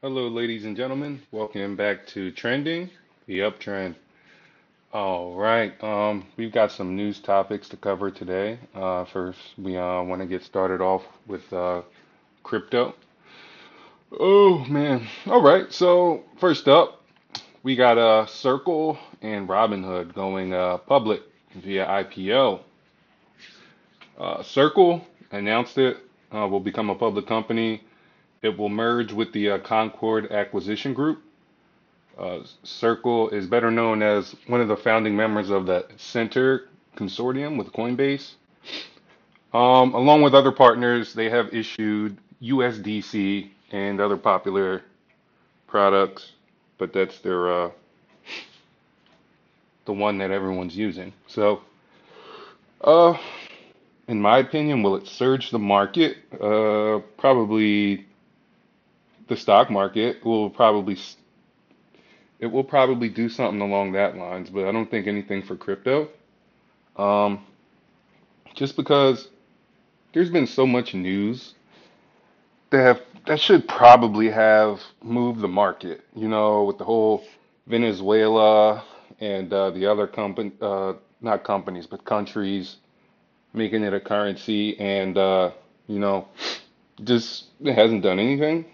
Hello, ladies and gentlemen. Welcome back to Trending, the Uptrend. All right, we've got some news topics to cover today. First, we want to get started off with crypto. Oh, man. All right, so first up, we got Circle and Robinhood going public via IPO. Circle announced it will become a public company. It will merge with the Concord Acquisition Group. Circle is better known as one of the founding members of the Center Consortium with Coinbase. Along with other partners, they have issued USDC and other popular products, but that's their the one that everyone's using. So, in my opinion, will it surge the market? Probably. The stock market will probably do something along that lines, but I don't think anything for crypto. Just because there's been so much news that should probably have moved the market, you know, with the whole Venezuela and the other countries making it a currency, and you know, just it hasn't done anything.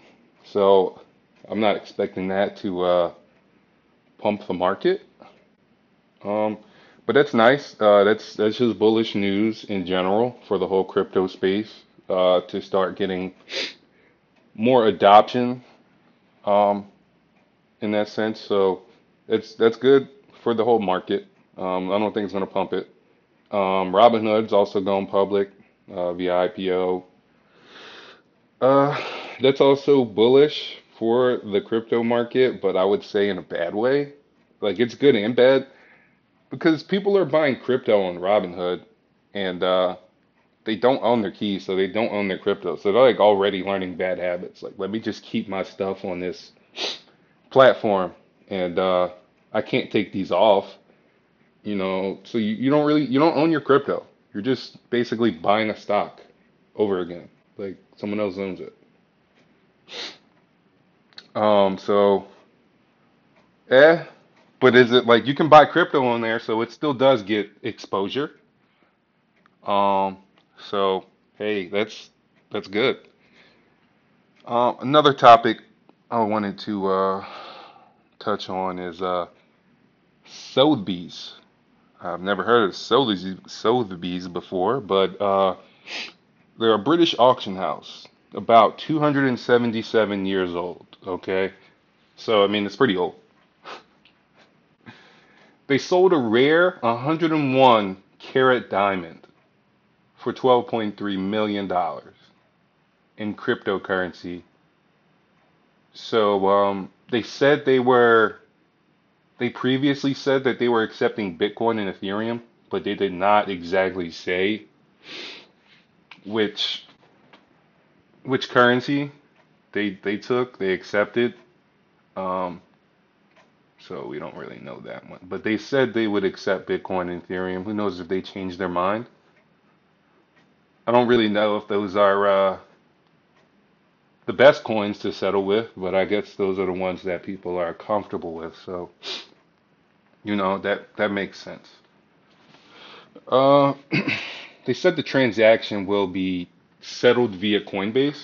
So I'm not expecting that to pump the market, but that's nice. That's just bullish news in general for the whole crypto space to start getting more adoption in that sense. So that's good for the whole market. I don't think it's going to pump it. Robinhood's also going public via IPO. That's also bullish for the crypto market, but I would say in a bad way. Like, it's good and bad because people are buying crypto on Robinhood, and they don't own their keys, so they don't own their crypto. So they're like already learning bad habits. Like, let me just keep my stuff on this platform, and I can't take these off. You know, so you don't own your crypto. You're just basically buying a stock over again. Like, someone else owns it. But is it like you can buy crypto on there, so it still does get exposure. So hey, that's good. Another topic I wanted to touch on is Sotheby's. I've never heard of Sotheby's before, but they're a British auction house. About 277 years old, okay? So, I mean, it's pretty old. They sold a rare 101-carat diamond for $12.3 million in cryptocurrency. So, they previously said that they were accepting Bitcoin and Ethereum, but they did not exactly say which currency they took, they accepted. So we don't really know that one. But they said they would accept Bitcoin and Ethereum. Who knows if they changed their mind? I don't really know if those are the best coins to settle with, but I guess those are the ones that people are comfortable with. So, you know, that makes sense. They said the transaction will be settled via Coinbase.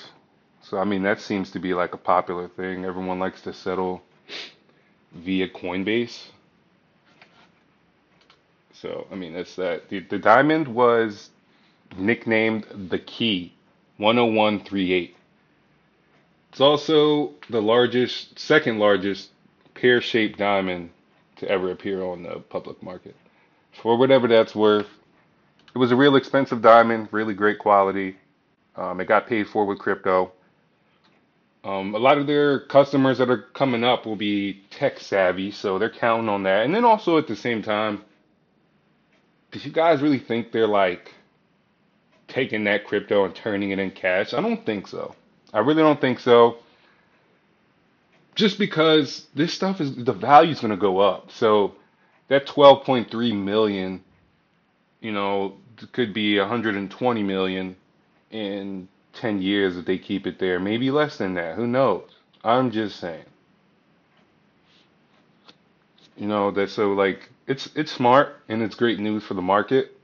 So, I mean, that seems to be like a popular thing. Everyone likes to settle via Coinbase. So, I mean, that's that. The diamond was nicknamed the Key 10138. It's also the second largest pear-shaped diamond to ever appear on the public market. For whatever that's worth, it was a real expensive diamond, really great quality. It got paid for with crypto. A lot of their customers that are coming up will be tech savvy, so they're counting on that. And then also at the same time, did you guys really think they're like taking that crypto and turning it in cash? I don't think so. I really don't think so. Just because this stuff the value is going to go up. So that 12.3 million, you know, could be 120 million. In 10 years, if they keep it there, maybe less than that, who knows? I'm just saying. You know, that so like it's smart and it's great news for the market.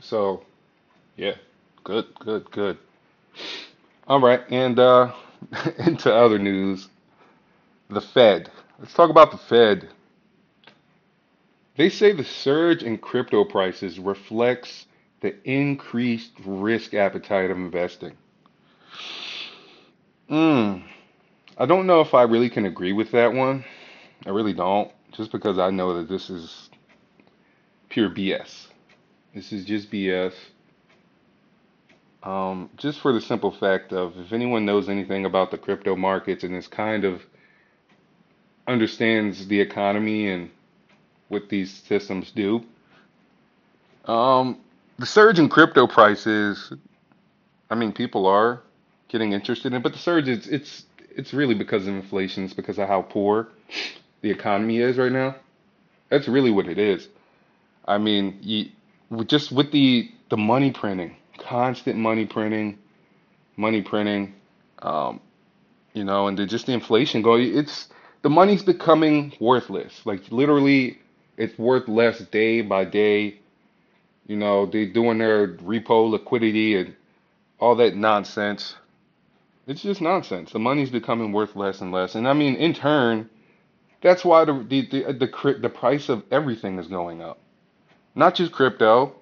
So yeah, good. All right, and into other news, the Fed. Let's talk about the Fed. They say the surge in crypto prices reflects the increased risk appetite of investing. I don't know if I really can agree with that one. I really don't, just because I know that this is pure BS. This is just BS. Just for the simple fact of, if anyone knows anything about the crypto markets and is kind of understands the economy and what these systems do, the surge in crypto prices, I mean, people are getting interested in it, but the surge, it's really because of inflation. It's because of how poor the economy is right now. That's really what it is. I mean, just with the money printing, constant money printing, you know, and just the inflation going, the money's becoming worthless. Like, literally, it's worth less day by day. You know, they're doing their repo liquidity and all that nonsense. It's just nonsense. The money's becoming worth less and less. And I mean, in turn, that's why the price of everything is going up. Not just crypto,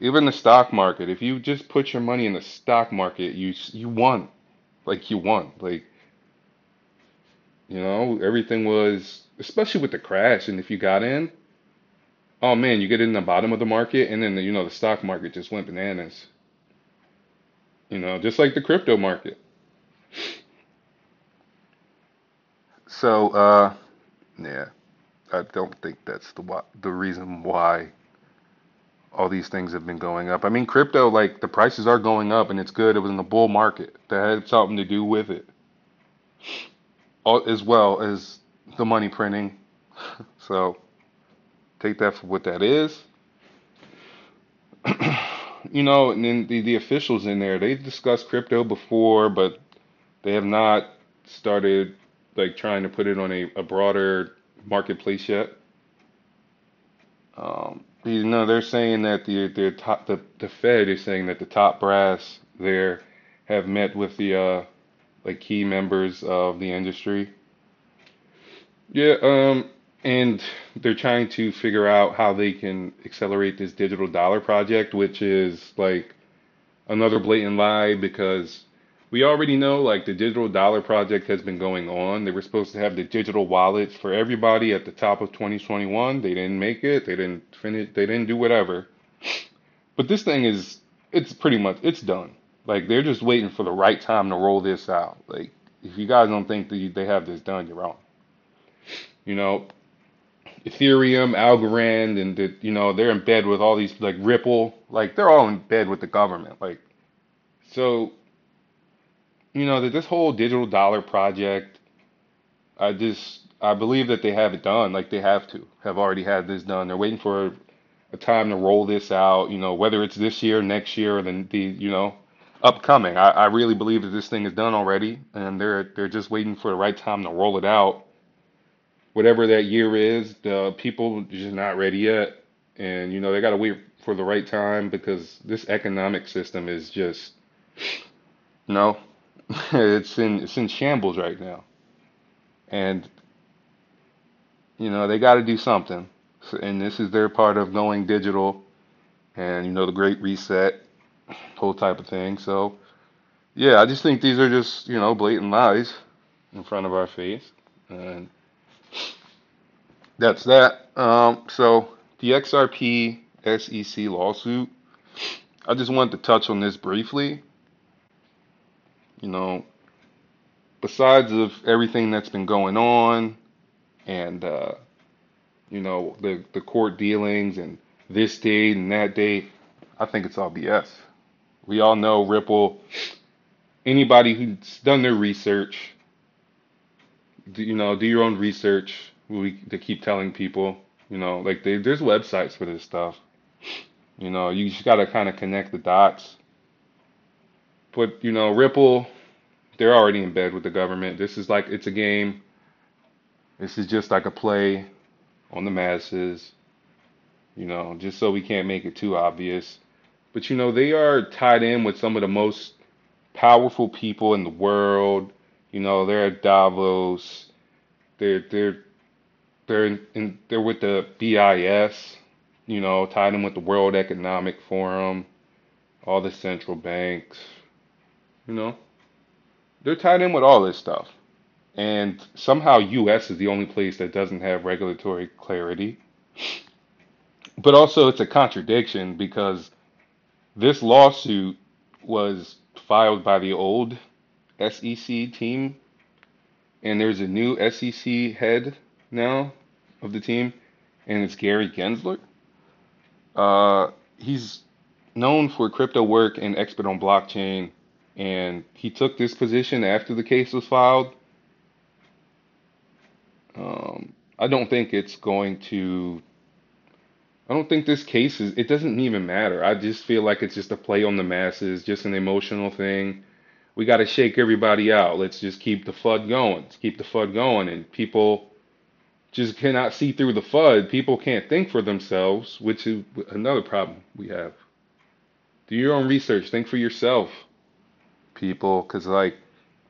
even the stock market. If you just put your money in the stock market, you won. Like, you won. Like, you know, everything was, especially with the crash. And if you got in, oh man, you get in the bottom of the market, and then you know the stock market just went bananas. You know, just like the crypto market. So, yeah, I don't think that's the reason why all these things have been going up. I mean, crypto, like, the prices are going up, and it's good. It was in the bull market that had something to do with it, all, as well as the money printing. So, take that for what that is. You know, and then the officials in there, they've discussed crypto before, but they have not started, like, trying to put it on a broader marketplace yet. You know, they're saying that the Fed is saying that the top brass there have met with the, like, key members of the industry. Yeah, and they're trying to figure out how they can accelerate this digital dollar project, which is like another blatant lie, because we already know, like, the digital dollar project has been going on. They were supposed to have the digital wallets for everybody at the top of 2021. They didn't make it. They didn't finish. They didn't do whatever. But this thing is, it's pretty much, it's done. Like, they're just waiting for the right time to roll this out. Like, if you guys don't think that they have this done, you're wrong. You know, Ethereum, Algorand, and you know, they're in bed with all these, like, Ripple, like, they're all in bed with the government. Like, so, you know, that this whole digital dollar project, I believe that they have it done. Like, they have already had this done. They're waiting for a time to roll this out, you know, whether it's this year, next year, or the you know, upcoming. I really believe that this thing is done already, and they're just waiting for the right time to roll it out. Whatever that year is, the people just not ready yet. And, you know, they got to wait for the right time, because this economic system is just, you know, it's in shambles right now. And, you know, they got to do something. And this is their part of going digital and, you know, the Great Reset, whole type of thing. So, yeah, I just think these are just, you know, blatant lies in front of our face. And that's that. So the XRP SEC lawsuit, I just wanted to touch on this briefly. You know, besides of everything that's been going on and, you know, the court dealings and this date and that date, I think it's all BS. We all know Ripple, anybody who's done their research, you know, do your own research. They keep telling people, you know, like, there's websites for this stuff. You know, you just got to kind of connect the dots. But, you know, Ripple, They're already in bed with the government. This is like, it's a game. This is just like a play on the masses, you know, just so we can't make it too obvious. But, you know, they are tied in with some of the most powerful people in the world. You know, they're at Davos. They're with the BIS, you know, tied in with the World Economic Forum, all the central banks, you know. They're tied in with all this stuff. And somehow U.S. is the only place that doesn't have regulatory clarity. But also it's a contradiction because this lawsuit was filed by the old SEC team. And there's a new SEC head now of the team. And it's Gary Gensler. He's known for crypto work and expert on blockchain. And he took this position after the case was filed. I don't think this case is, it doesn't even matter. I just feel like it's just a play on the masses, just an emotional thing. We got to shake everybody out. Let's just keep the FUD going. Let's keep the FUD going. And people just cannot see through the FUD. People can't think for themselves, which is another problem we have. Do your own research. Think for yourself, people. Because, like,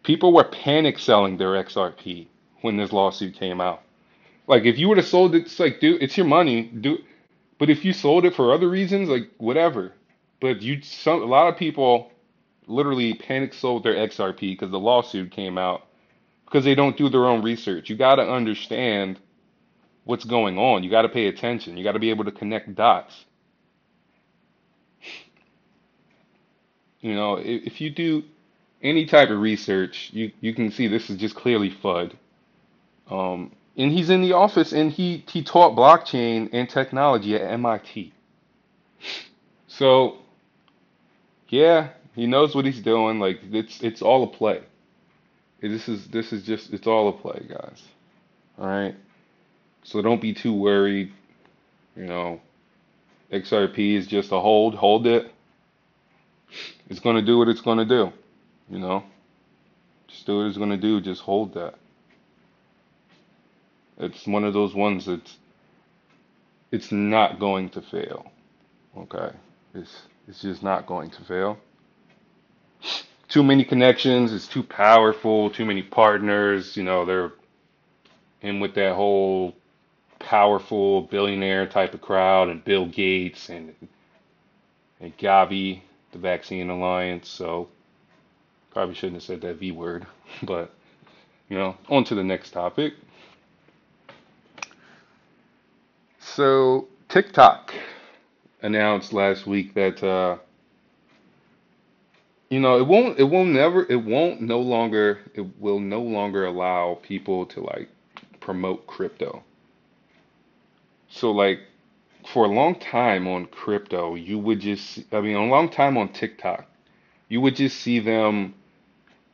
people were panic selling their XRP when this lawsuit came out. Like, if you would have sold it, it's like, dude, it's your money. But if you sold it for other reasons, like, whatever. But a lot of people literally panic sold their XRP because the lawsuit came out because they don't do their own research. You got to understand what's going on. You got to pay attention. You got to be able to connect dots. You know, if you do any type of research, you can see this is just clearly FUD. And he's in the office, and he taught blockchain and technology at MIT. So, yeah, he knows what he's doing. Like, it's all a play. This is just, it's all a play, guys. All right? So don't be too worried. You know, XRP is just a hold. Hold it. It's going to do what it's going to do. You know? Just do what it's going to do. Just hold that. It's one of those ones that's, it's not going to fail, okay? It's just not going to fail. Too many connections, it's too powerful, too many partners, you know, they're in with that whole powerful billionaire type of crowd and Bill Gates and Gavi, the Vaccine Alliance, so probably shouldn't have said that V word, but, you know, on to the next topic. So TikTok announced last week that you know, it will no longer allow people to like promote crypto. So like for a long time on crypto, a long time on TikTok, you would just see them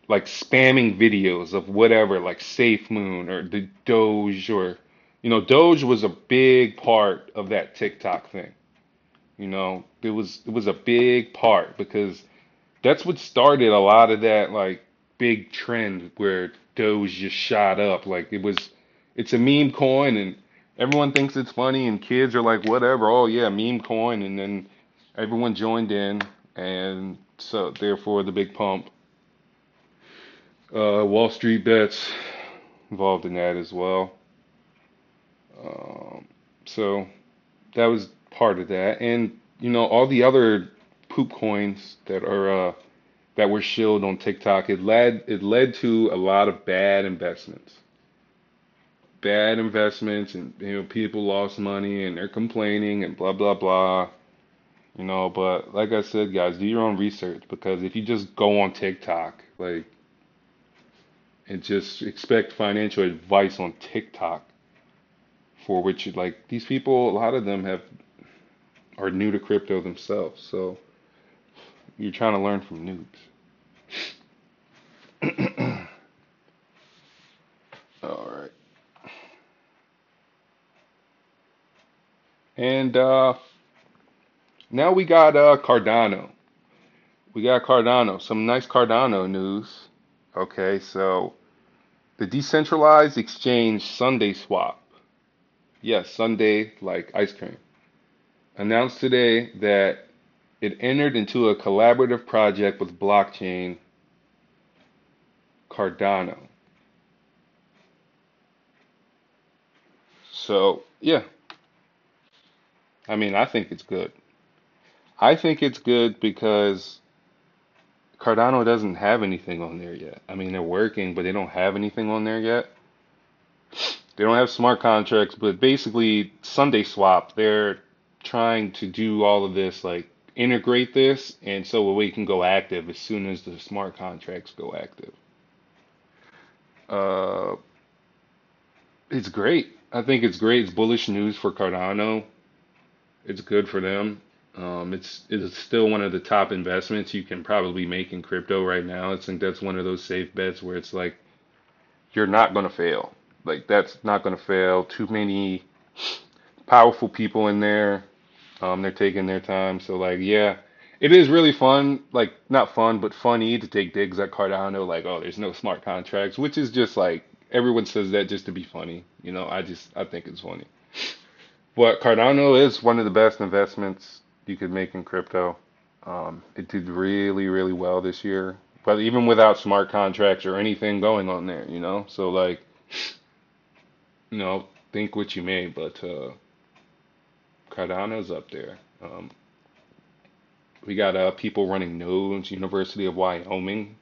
like spamming videos of whatever, like SafeMoon or the Doge or. You know, Doge was a big part of that TikTok thing. You know, it was a big part because that's what started a lot of that like big trend where Doge just shot up. Like it's a meme coin and everyone thinks it's funny and kids are like, whatever, oh yeah, meme coin, and then everyone joined in and so therefore the big pump. Wall Street bets involved in that as well. So that was part of that, and you know all the other poop coins that were shilled on TikTok. It led to a lot of bad investments, and you know people lost money and they're complaining and blah blah blah. You know, but like I said, guys, do your own research because if you just go on TikTok like and just expect financial advice on TikTok. For which, like, these people, a lot of them are new to crypto themselves, so you're trying to learn from noobs. All right. And now we got Cardano. Some nice Cardano news. Okay, so the decentralized exchange Sunday Swap, yes, Sunday like ice cream, announced today that it entered into a collaborative project with blockchain Cardano. So, yeah, I mean, I think it's good. I think it's good because Cardano doesn't have anything on there yet. I mean, they're working, but they don't have anything on there yet. They don't have smart contracts, but basically Sunday Swap, they're trying to do all of this, like integrate this, and so we can go active as soon as the smart contracts go active. It's great. I think it's great. It's bullish news for Cardano. It's good for them. It's still one of the top investments you can probably make in crypto right now. I think that's one of those safe bets where it's like, you're not going to fail. Like, that's not going to fail. Too many powerful people in there. They're taking their time. So, like, yeah, it is really fun. Like, not fun, but funny to take digs at Cardano. Like, oh, there's no smart contracts, which is just like, everyone says that just to be funny. You know, I think it's funny. But Cardano is one of the best investments you could make in crypto. It did really, really well this year, but even without smart contracts or anything going on there, you know? So, like, you know, think what you may, but Cardano's up there. We got people running nodes. University of Wyoming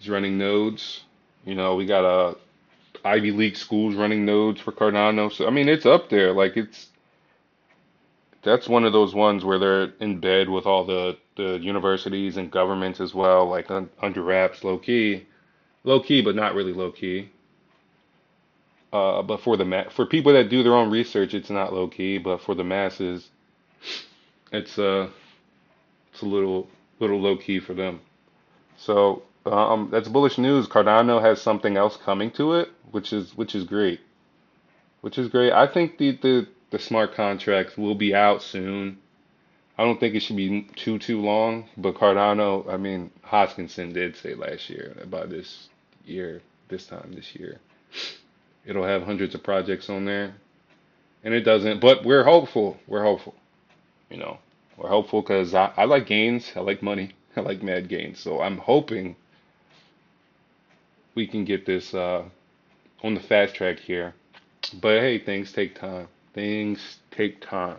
is running nodes. You know, we got Ivy League schools running nodes for Cardano. So, I mean, it's up there. Like, that's one of those ones where they're in bed with all the universities and governments as well, like under wraps, low key, but not really low key. But for people that do their own research, it's not low key. But for the masses, it's a little low key for them. So that's bullish news. Cardano has something else coming to it, which is great, which is great. I think the smart contracts will be out soon. I don't think it should be too long, but Cardano, I mean, Hoskinson did say last year, about this time this year, it'll have hundreds of projects on there, and it doesn't, but we're hopeful, you know, we're hopeful because I like gains, I like money, I like mad gains, so I'm hoping we can get this on the fast track here, but hey, things take time. Things take time.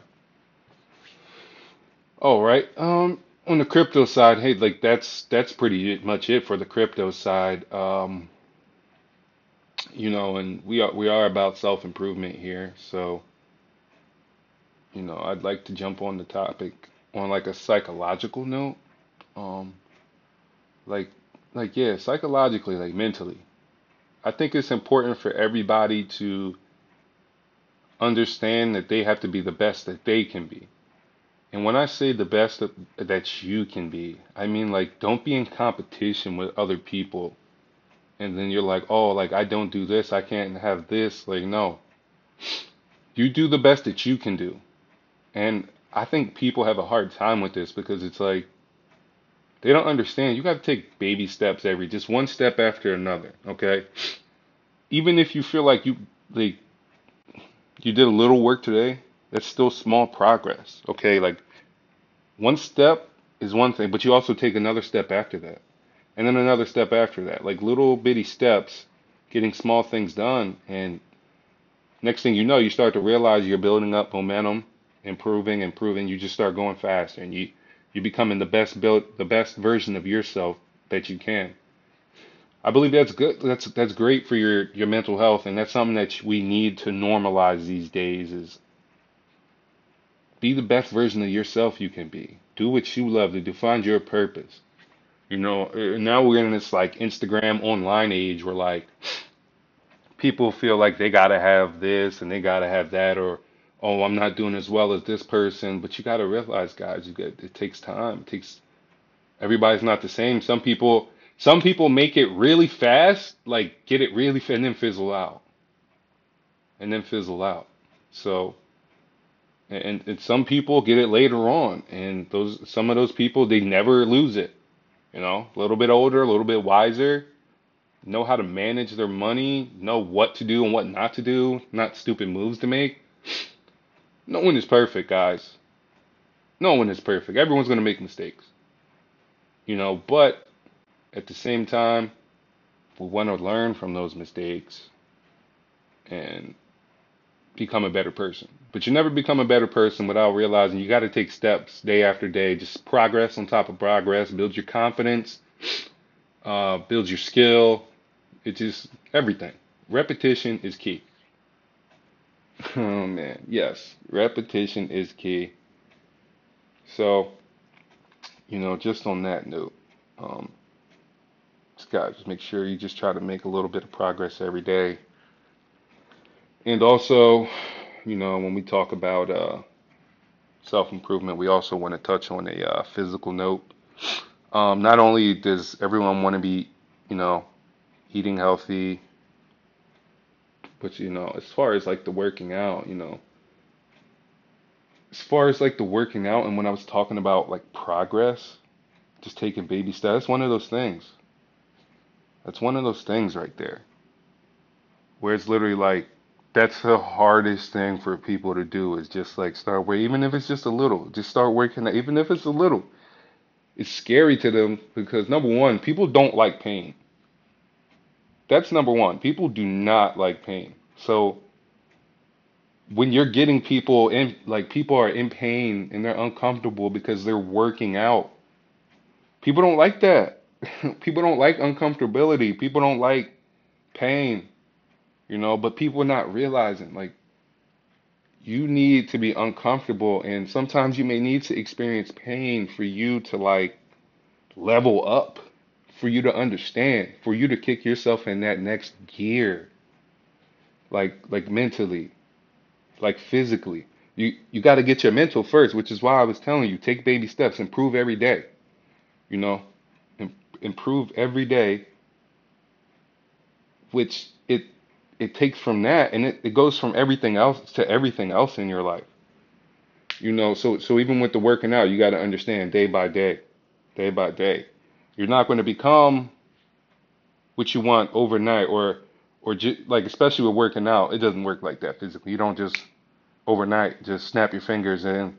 All right. On the crypto side, hey, like that's pretty much it for the crypto side. You know, and we are about self-improvement here, so you know, I'd like to jump on the topic on like a psychological note. Like yeah, psychologically, like mentally, I think it's important for everybody to understand that they have to be the best that they can be. And when I say the best that you can be, I mean, like, don't be in competition with other people. And then you're like, oh, like, I don't do this, I can't have this. Like, no. You do the best that you can do. And I think people have a hard time with this because it's like, they don't understand. You got to take baby steps just one step after another, okay? Even if you feel like you did a little work today, that's still small progress, okay? Like, one step is one thing, but you also take another step after that, and then another step after that, like little bitty steps, getting small things done, and next thing you know, you start to realize you're building up momentum, improving, you just start going faster, and you're becoming the best version of yourself that you can. I believe that's good. That's great for your mental health, and that's something that we need to normalize these days. Is be the best version of yourself you can be. Do what you love to do. Find your purpose. You know, now we're in this like Instagram online age where like people feel like they gotta have this and they gotta have that, or oh, I'm not doing as well as this person. But you gotta realize, guys, it takes time. It takes. Everybody's not the same. Some people make it really fast, like get it really fast, and then fizzle out. So, and some people get it later on. And some of those people, they never lose it. You know, a little bit older, a little bit wiser, know how to manage their money, know what to do and what not to do, not stupid moves to make. No one is perfect, guys. No one is perfect. Everyone's going to make mistakes. You know, but at the same time, we want to learn from those mistakes and become a better person. But you never become a better person without realizing you got to take steps day after day, just progress on top of progress, build your confidence, build your skill. It's just everything. Repetition is key. Oh man, yes, repetition is key. So, you know, just on that note, guys, just make sure you just try to make a little bit of progress every day. And also, you know, when we talk about self-improvement, we also want to touch on a physical note. Not only does everyone want to be, you know, eating healthy, but, you know, as far as like the working out, you know, as far as like the working out, and when I was talking about like progress, just taking baby steps, that's one of those things. That's one of those things right there where it's literally like, that's the hardest thing for people to do, is just like start working, even if it's just a little, just start working, even if it's a little. It's scary to them because, number one, people don't like pain. That's number one. People do not like pain. So when you're getting people in, like people are in pain and they're uncomfortable because they're working out, people don't like that. People don't like uncomfortability. People don't like pain, you know, but people are not realizing, like, you need to be uncomfortable. And sometimes you may need to experience pain for you to, like, level up, for you to understand, for you to kick yourself in that next gear, like mentally, like physically. You got to get your mental first, which is why I was telling you, take baby steps, improve every day, you know. Improve every day, which it takes from that, and it goes from everything else to everything else in your life, you know. So even with the working out, you got to understand day by day, you're not going to become what you want overnight, or like, especially with working out, it doesn't work like that physically. You don't just overnight just snap your fingers and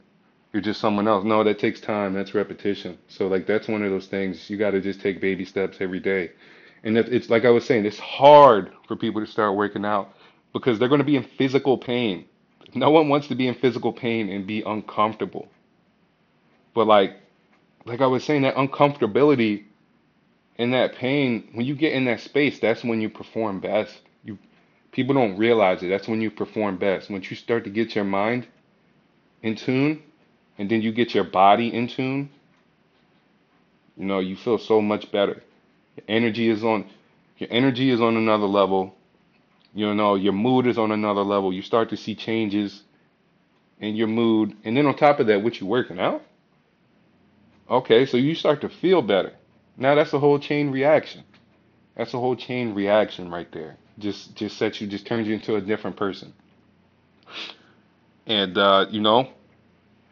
you're just someone else. No, that takes time. That's repetition. So, like, that's one of those things. You got to just take baby steps every day. And it's like I was saying, it's hard for people to start working out because they're going to be in physical pain. No one wants to be in physical pain and be uncomfortable. But, like I was saying, that uncomfortability and that pain, when you get in that space, that's when you perform best. People don't realize it. That's when you perform best. Once you start to get your mind in tune, and then you get your body in tune, you know, you feel so much better. Your energy is on another level. You know, your mood is on another level. You start to see changes in your mood. And then on top of that, what you working out? Okay, so you start to feel better. Now that's a whole chain reaction. That's a whole chain reaction right there. Just turns you into a different person. And you know,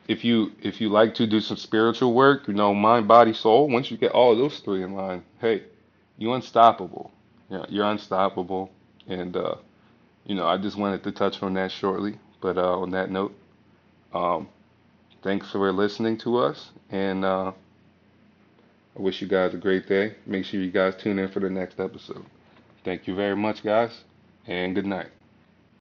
if you like to do some spiritual work, you know, mind, body, soul, once you get all of those three in line, hey, you're unstoppable. You're unstoppable. And, you know, I just wanted to touch on that shortly. But on that note, thanks for listening to us. And I wish you guys a great day. Make sure you guys tune in for the next episode. Thank you very much, guys. And good night.